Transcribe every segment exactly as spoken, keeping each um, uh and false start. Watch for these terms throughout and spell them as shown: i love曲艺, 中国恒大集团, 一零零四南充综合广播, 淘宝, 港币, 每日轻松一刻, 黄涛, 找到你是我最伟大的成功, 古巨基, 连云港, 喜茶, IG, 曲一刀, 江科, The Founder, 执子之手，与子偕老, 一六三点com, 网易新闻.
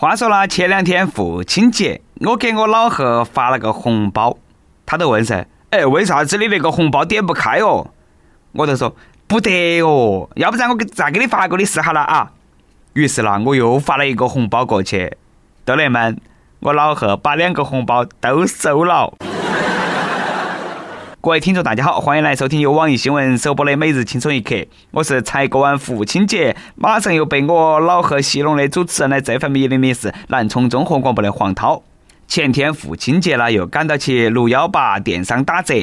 话说了，前两天父亲节，我给我老贺发了个红包，他都问噻，哎，为啥子你那个红包点不开哦？我就说不得哦，要不然我再给你发个，你试下了啊。于是呢，我又发了一个红包过去，同学们，我老贺把两个红包都收了。各位听众大家好，欢迎来收听由网易新闻首播的每日轻松一刻，我是才过完父亲节马上又被我老贺戏弄的主持人的这份一零零四南充综合广播的黄涛。前天父亲节了，又赶到去六一八电商打折，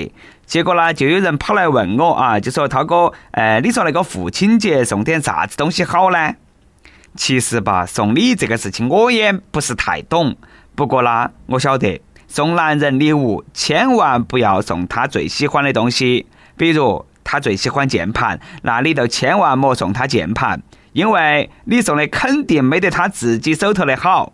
结果呢就有人跑来问我啊，就说涛哥、呃、你说那个父亲节送点啥子东西好呢？其实吧，送礼这个事情我也不是太懂，不过啦，我晓得送男人礼物千万不要送他最喜欢的东西，比如他最喜欢键盘，那你都千万莫送他键盘，因为你送的肯定没得他自己手头的好。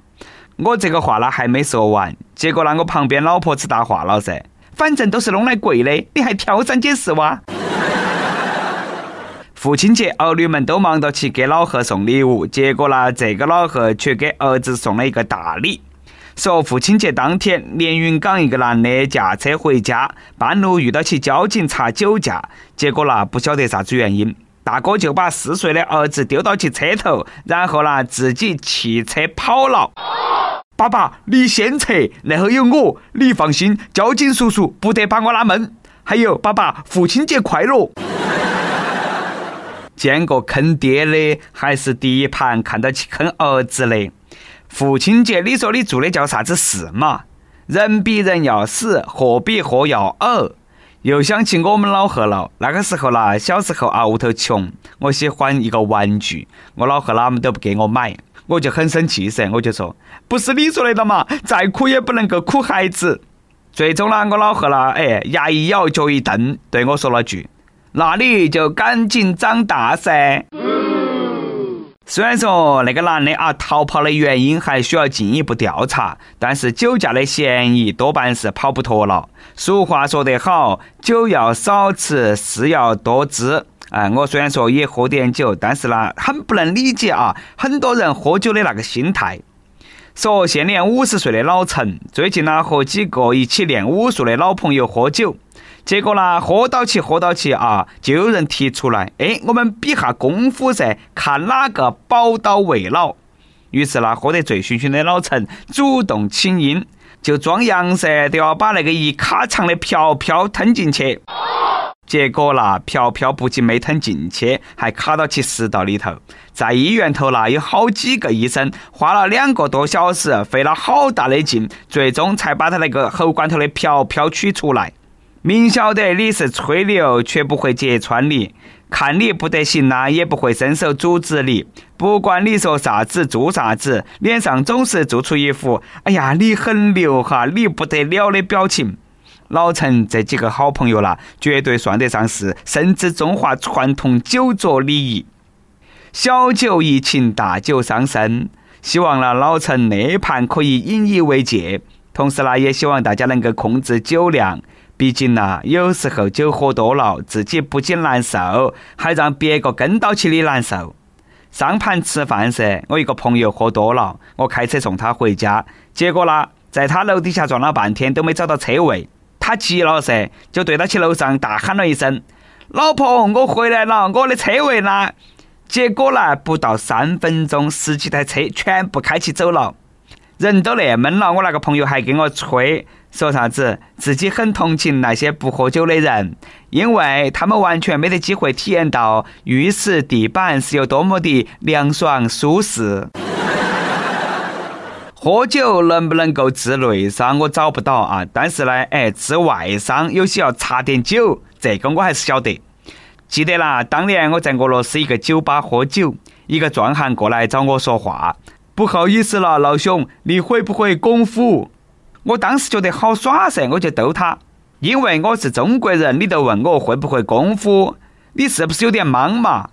我这个话呢还没说完，结果呢我旁边老婆吃大话了噻，反正都是弄来贵的，你还挑三拣四哇？父亲节儿女们都忙着去给老贺送礼物，结果呢这个老贺却给儿子送了一个大礼。说父亲节当天，连云港一个男的驾车回家，半路遇到起交警查酒驾，结果呢不晓得啥子原因，大哥就把四岁的儿子丢到起车头，然后呢自己骑车跑了。爸爸你先撤，然后有我，你放心，交警叔叔不得把我拉闷。还有爸爸父亲节快乐。见过坑爹的，还是第一盘看到起坑儿子的。父亲节你说你做的叫啥子事嘛？人比人要死，货比货要二。又想起我们老贺了，那个时候啦，小时候啊屋头穷，我喜欢一个玩具，我老贺他们都不给我买，我就很生气噻，我就说不是你说的的嘛，再苦也不能够苦孩子。最终啦，我老贺啦，哎，牙一咬脚一蹬，对我说了句，那你就赶紧长大噻。虽然说那个男的啊逃跑的原因还需要进一步调查，但是酒驾的嫌疑多半是跑不脱了。俗话说得好，酒要少吃，事要多知。哎、呃，我虽然说也喝点酒，但是呢，很不能理解啊，很多人喝酒的那个心态。说现年五十岁的老陈，最近呢和几个一起练武术的老朋友喝酒，结果呢喝到起喝到起啊，就有人提出来，哎，我们比下功夫噻，看哪个宝刀未老。于是呢，喝得醉醺醺的老陈主动请缨，就装样噻，都要把那个一卡长的瓢瓢吞进去。结果啦，瓢瓢不仅没吞进去，还卡到其食道里头。在医院头啦，有好几个医生花了两个多小时，费了好大的劲，最终才把他那个喉管头的瓢瓢取出来。明晓得你是吹牛，却不会揭穿你，看你不得行啦，也不会伸手阻止你。不管你说啥子做啥子，脸上总是做出一副哎呀你很牛哈，你不得了的表情。老陈这几个好朋友啦，绝对算得上是深知中华传统酒桌礼仪，小酒怡情，大酒伤身。希望啦老陈那盘可以引以为戒，同时啦也希望大家能够控制酒量，毕竟啦有时候酒喝多了，自己不仅难受，还让别个跟到起你难受。上盘吃饭时，我一个朋友喝多了，我开车送他回家，结果啦在他楼底下转了半天都没找到车位，他急了噻，就对他去楼上大喊了一声，老婆我回来了，我的车位呢？结果呢不到三分钟，十几台车全部开起走了。人都那么了，我那个朋友还给我吹，说啥子自己很同情那些不喝酒的人，因为他们完全没得机会体验到浴室地板是有多么的凉爽舒适。喝酒能不能够治内伤我找不到啊，但是呢，哎，治外伤有些要擦点酒，这个我还是晓得。记得啦，当年我在俄罗斯一个酒吧喝酒，一个壮汉过来找我说话，不好意思了，老兄，你会不会功夫？我当时觉得好耍噻，我就逗他，因为我是中国人，你都问我会不会功夫，你是不是有点忙嘛？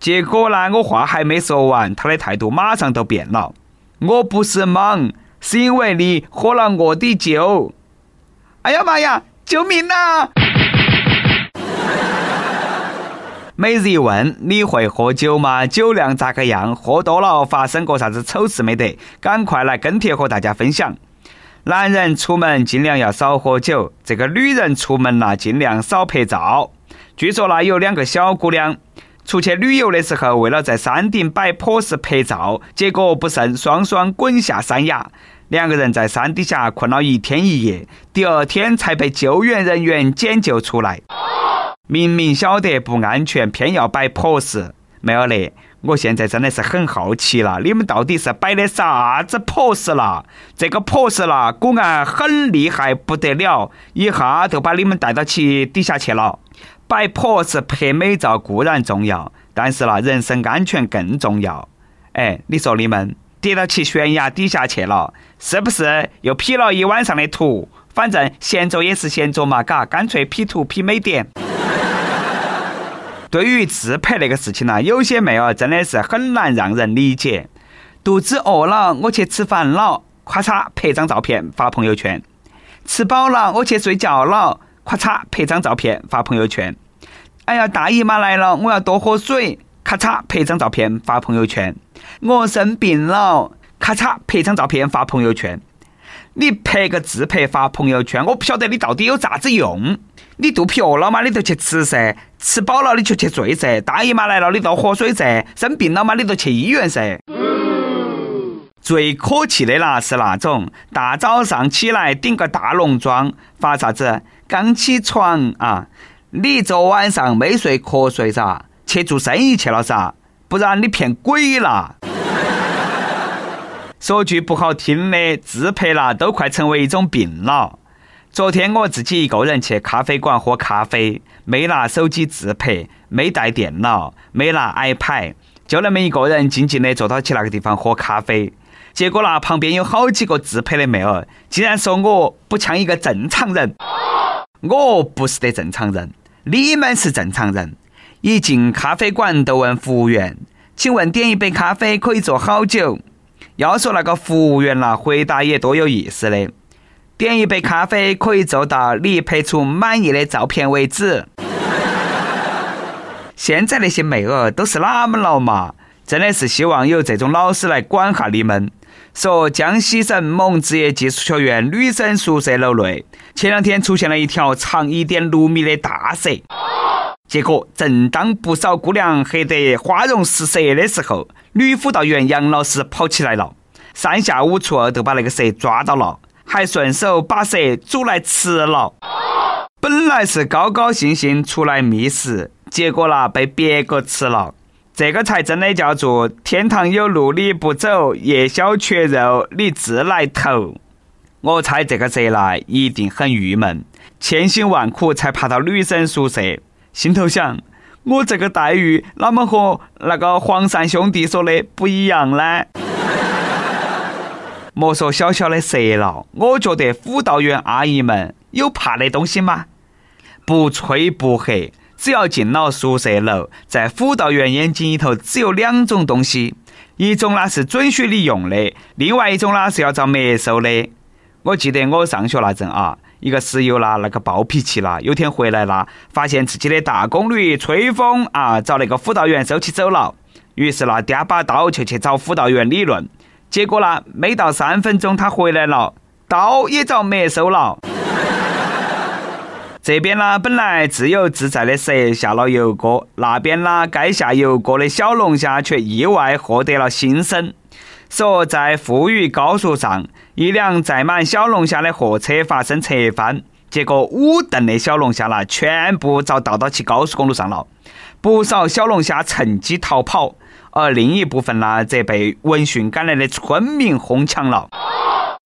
结果呢，我话还没说完，他的态度马上都变了。我不是忙，是因为你喝了我的酒。哎呀妈呀，救命啊！每日一问，你会喝酒吗？酒量咋个样？喝多了发生过啥子丑事没得？赶快来跟帖和大家分享。男人出门尽量要少喝酒，这个女人出门呢尽量少拍照。据说呢，有两个小姑娘出去旅游的时候，为了在山顶摆 pose 拍照，结果不慎双双滚下山崖，两个人在山底下困了一天一夜，第二天才被救援人员捡救出来。明明晓得不安全，偏要摆 pose。 妹儿嘞，我现在真的是很好奇了，你们到底是摆的啥子 pose 啦？这个 pose 啦，果然很厉害不得了，一下就把你们带到其底下去了。摆 pose 拍美照固然重要，但是啦，人身安全更重要。哎，你说你们跌到起悬崖底下去了，是不是又 P 了一晚上的图？反正闲着也是闲着嘛，嘎，干脆 P 图 P 美点。对于自拍那个事情呢、啊，有些妹儿真的是很难让人理解。肚子饿了，我去吃饭了，咔嚓拍张照片发朋友圈；吃饱了，我去睡觉了。咔嚓拍张照片发朋友圈。哎呀，大姨妈来了，我要多喝水，咔嚓拍张照片发朋友圈。我生病了，咔嚓拍张照片发朋友圈。你拍个自拍发朋友圈，我不晓得你到底有啥子用。你肚皮饿了嘛，你就去吃噻；吃饱了你就去睡噻；大姨妈来了你就喝水噻；生病了嘛，你就去医院噻。最可气的啦是那种大早上起来顶个大浓妆，发啥子刚起床啊？你昨晚上没睡瞌睡啥？去做生意去了啥？不然你骗鬼啦！说句不好听的，自拍啦都快成为一种病了。昨天我自己一个人去咖啡馆喝咖啡，没拿手机自拍，没带电脑，没拿 iPad， 就那么一个人静静的坐到去那个地方喝咖啡。结果啦，旁边有好几个自拍的妹儿，竟然说我不像一个正常人。我不是的正常人，你们是正常人。一进咖啡馆都问服务员，请问点一杯咖啡可以做好久？要说那个服务员啦，回答也多有意思的，点一杯咖啡可以做到你拍出满意的照片为止。现在那些妹儿都是哪么了嘛？真的是希望有这种老师来管下你们。说江西省某职业技术学院女生宿舍楼内，前两天出现了一条长 一点六米的大蛇，结果正当不少姑娘吓得花容失色的时候，女辅导员杨老师跑起来了，三下五除二就把那个蛇抓到了，还顺手把蛇煮来吃了。本来是高高兴兴出来觅食，结果啦被别个吃了，这个才真的叫做天堂有路你不走，夜宵缺肉你自来偷。我猜这个贼啦一定很郁闷，千辛万苦才爬到女生宿舍，心头想，我这个待遇那么和那个黄鳝兄弟说的不一样呢。莫说小小的蛇了，我觉得辅导员阿姨们有怕的东西吗？不吹不黑，只要进了宿舍楼，在辅导员眼睛里头只有两种东西，一种那是准许你用的，另外一种那是要遭没收的。我记得我上学那阵啊，一个室友啦，那个暴脾气啦，有天回来啦，发现自己的大功率吹风啊，遭那个辅导员收起走了，于是啦，嗲把刀就去找辅导员理论，结果啦，没到三分钟他回来了，刀也遭没收了。这边啦，本来自由自在的蛇下了油锅，那边啦，该下油锅的小龙虾却意外获得了新生。说在富裕高速上，一辆载满小龙虾的货车发生侧翻，结果五吨的小龙虾啦，全部遭倒到其高速公路上了，不少小龙虾趁机逃跑，而另一部分啦，则被闻讯赶来的村民哄抢了。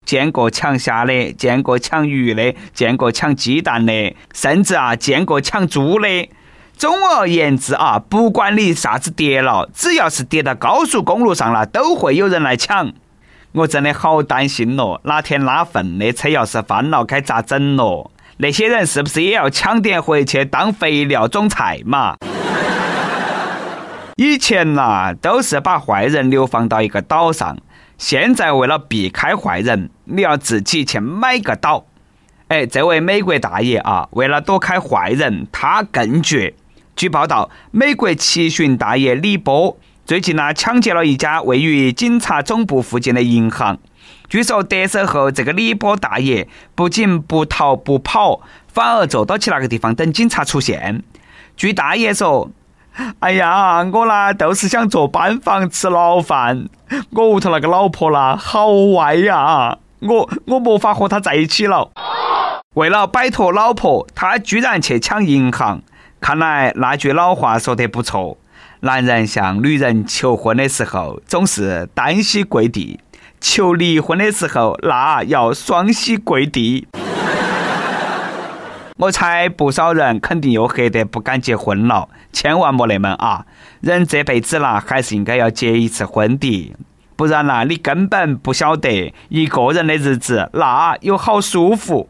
见过抢虾的，见过抢鱼的，见过抢鸡蛋的，甚至啊见过抢猪的。总而言之啊，不管你啥子跌了，只要是跌到高速公路上了，都会有人来抢。我真的好担心咯，哪天哪份的车要是翻了该咋整咯？那些人是不是也要抢点回去当肥料种菜嘛？以前啊都是把坏人流放到一个岛上，现在为了避开坏人，你要自己去买个刀。哎，这位美国大爷啊，为了躲开坏人，他更绝，据报道，美国七旬大爷李波最近呢抢劫了一家位于警察总部附近的银行。据说得手后，这个李波大爷不仅不逃不跑，反而走到去那个地方等警察出现。据大爷说：“哎呀，我呢都是想坐班房吃牢饭，我屋头那个老婆啦好歪呀、啊，我我没法和她在一起了。”为了摆脱老婆，他居然去抢银行。看来那句老话说得不错，男人向女人求婚的时候总是单膝跪地，求离婚的时候那要双膝跪地。我猜不少人肯定又黑得不敢结婚了，千万莫那么啊！人这辈子啦，还是应该要结一次婚的，不然啦，你根本不晓得一个人的日子那有好舒服。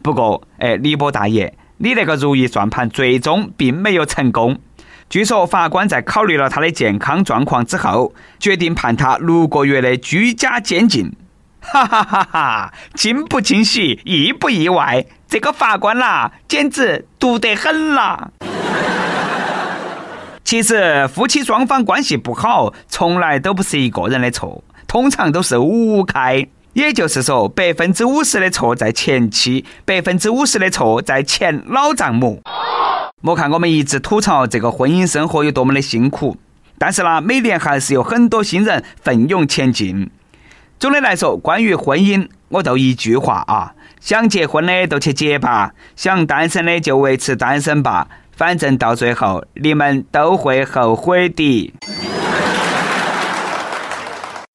不过，哎，李波大爷，你那个如意算盘最终并没有成功。据说法官在考虑了他的健康状况之后，决定判他六个月的居家监禁。哈哈哈哈！惊不惊喜，意不意外？这个法官啦，简直毒得很啦！其实夫妻双方关系不好，从来都不是一个人的错，通常都是五开。也就是说，百分之五十的错在前妻，百分之五十的错在前老丈母。莫看我们一直吐槽这个婚姻生活有多么的辛苦，但是呢，每年还是有很多新人奋勇前进。总的来说，关于婚姻，我都一句话啊：想结婚的都去结吧，想单身的就维持单身吧，反正到最后你们都会后悔的。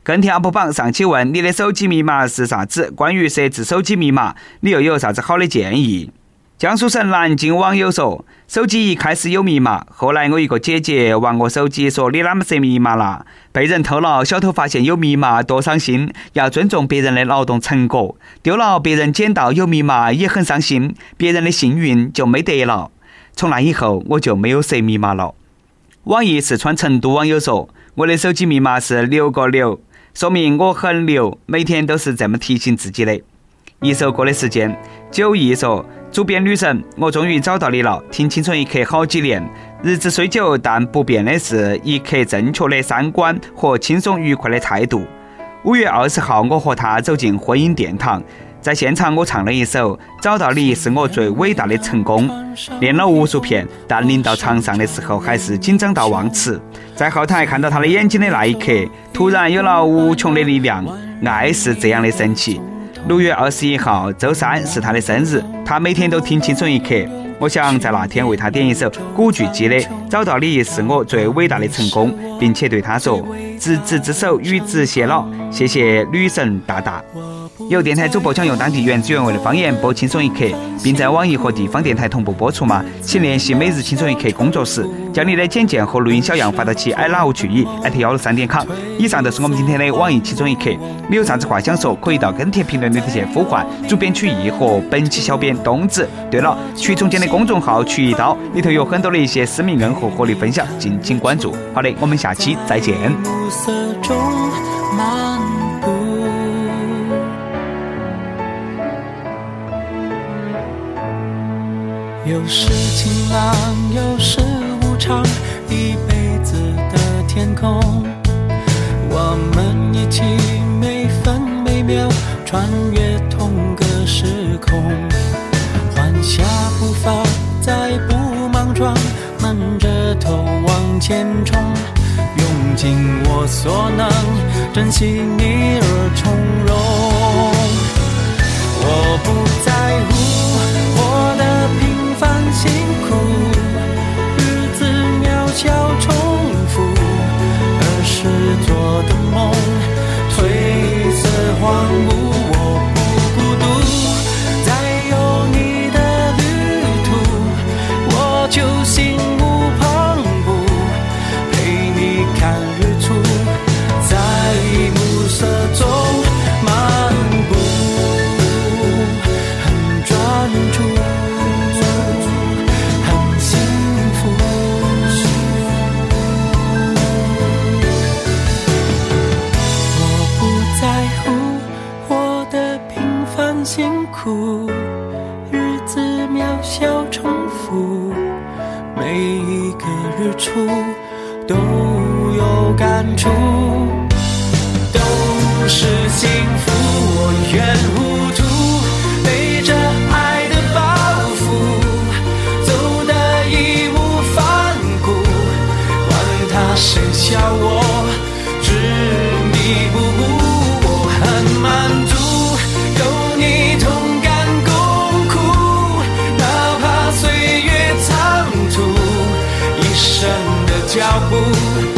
跟帖 up 榜上期问你的手机密码是啥子？关于设置手机密码，你又有啥子好的建议？江苏省南京网友说，手机一开始有密码，后来我一个姐姐玩我手机说你啷么设密码啦？被人偷了，小偷发现有密码多伤心，要尊重别人的劳动成果；丢了别人捡到有密码也很伤心，别人的幸运就没得了。从那以后我就没有设密码了。网易四川成都网友说，我的手机密码是六个六。说明我很牛，每天都是这么提醒自己的。一首歌的时间，九一说，主编女神，我终于找到你了，听青春一刻好几年，日子虽久，但不变的是一刻正确的三观和轻松愉快的态度。五月二十号，我和他走进婚姻殿堂，在现场我唱了一首《找到你是我最伟大的成功》，练了无数遍，但临到场上的时候还是紧张到忘词。在后台看到他的眼睛的那一刻，突然有了无穷的力量。爱是这样的神奇。六月二十一号周三是他的生日，他每天都听《青春一刻》，我想在那天为他点一首古巨基的《找到你是我最伟大的成功》，并且对他说：执子之手，与子偕老。谢谢女神大大。有电台主播想用当地原汁原味的方言播《轻松一刻》，并在网易和地方电台同步播出吗？请联系每日《轻松一刻》工作室，将你的简介和录音小样发到其 i love曲艺 at 一六三点 com。以上就是我们今天的网易《轻松一刻》，你有啥子话想说，可以到跟帖评论里头去呼唤主编曲艺和本期小编东子。对了，曲中间的公众号曲一刀里头有很多的一些私密人和活力分享，敬请关注。好的，我们下期再见。有时晴朗，有时无常，一辈子的天空，我们一起每分每秒穿越同个时空，缓下步伐，再不莽撞，闷着头往前冲，用尽我所能，珍惜你而从容，我不在乎我的平辛苦，日子渺小重复，儿时做的梦，褪色荒芜，我不孤独，在有你的旅途，我就心无旁骛，陪你看日出，在暮色中。幸福，我愿糊涂，背着爱的包袱，走得义无反顾，管他谁笑我执迷不悟，我很满足，有你同甘共苦，哪怕岁月仓促，一生的脚步。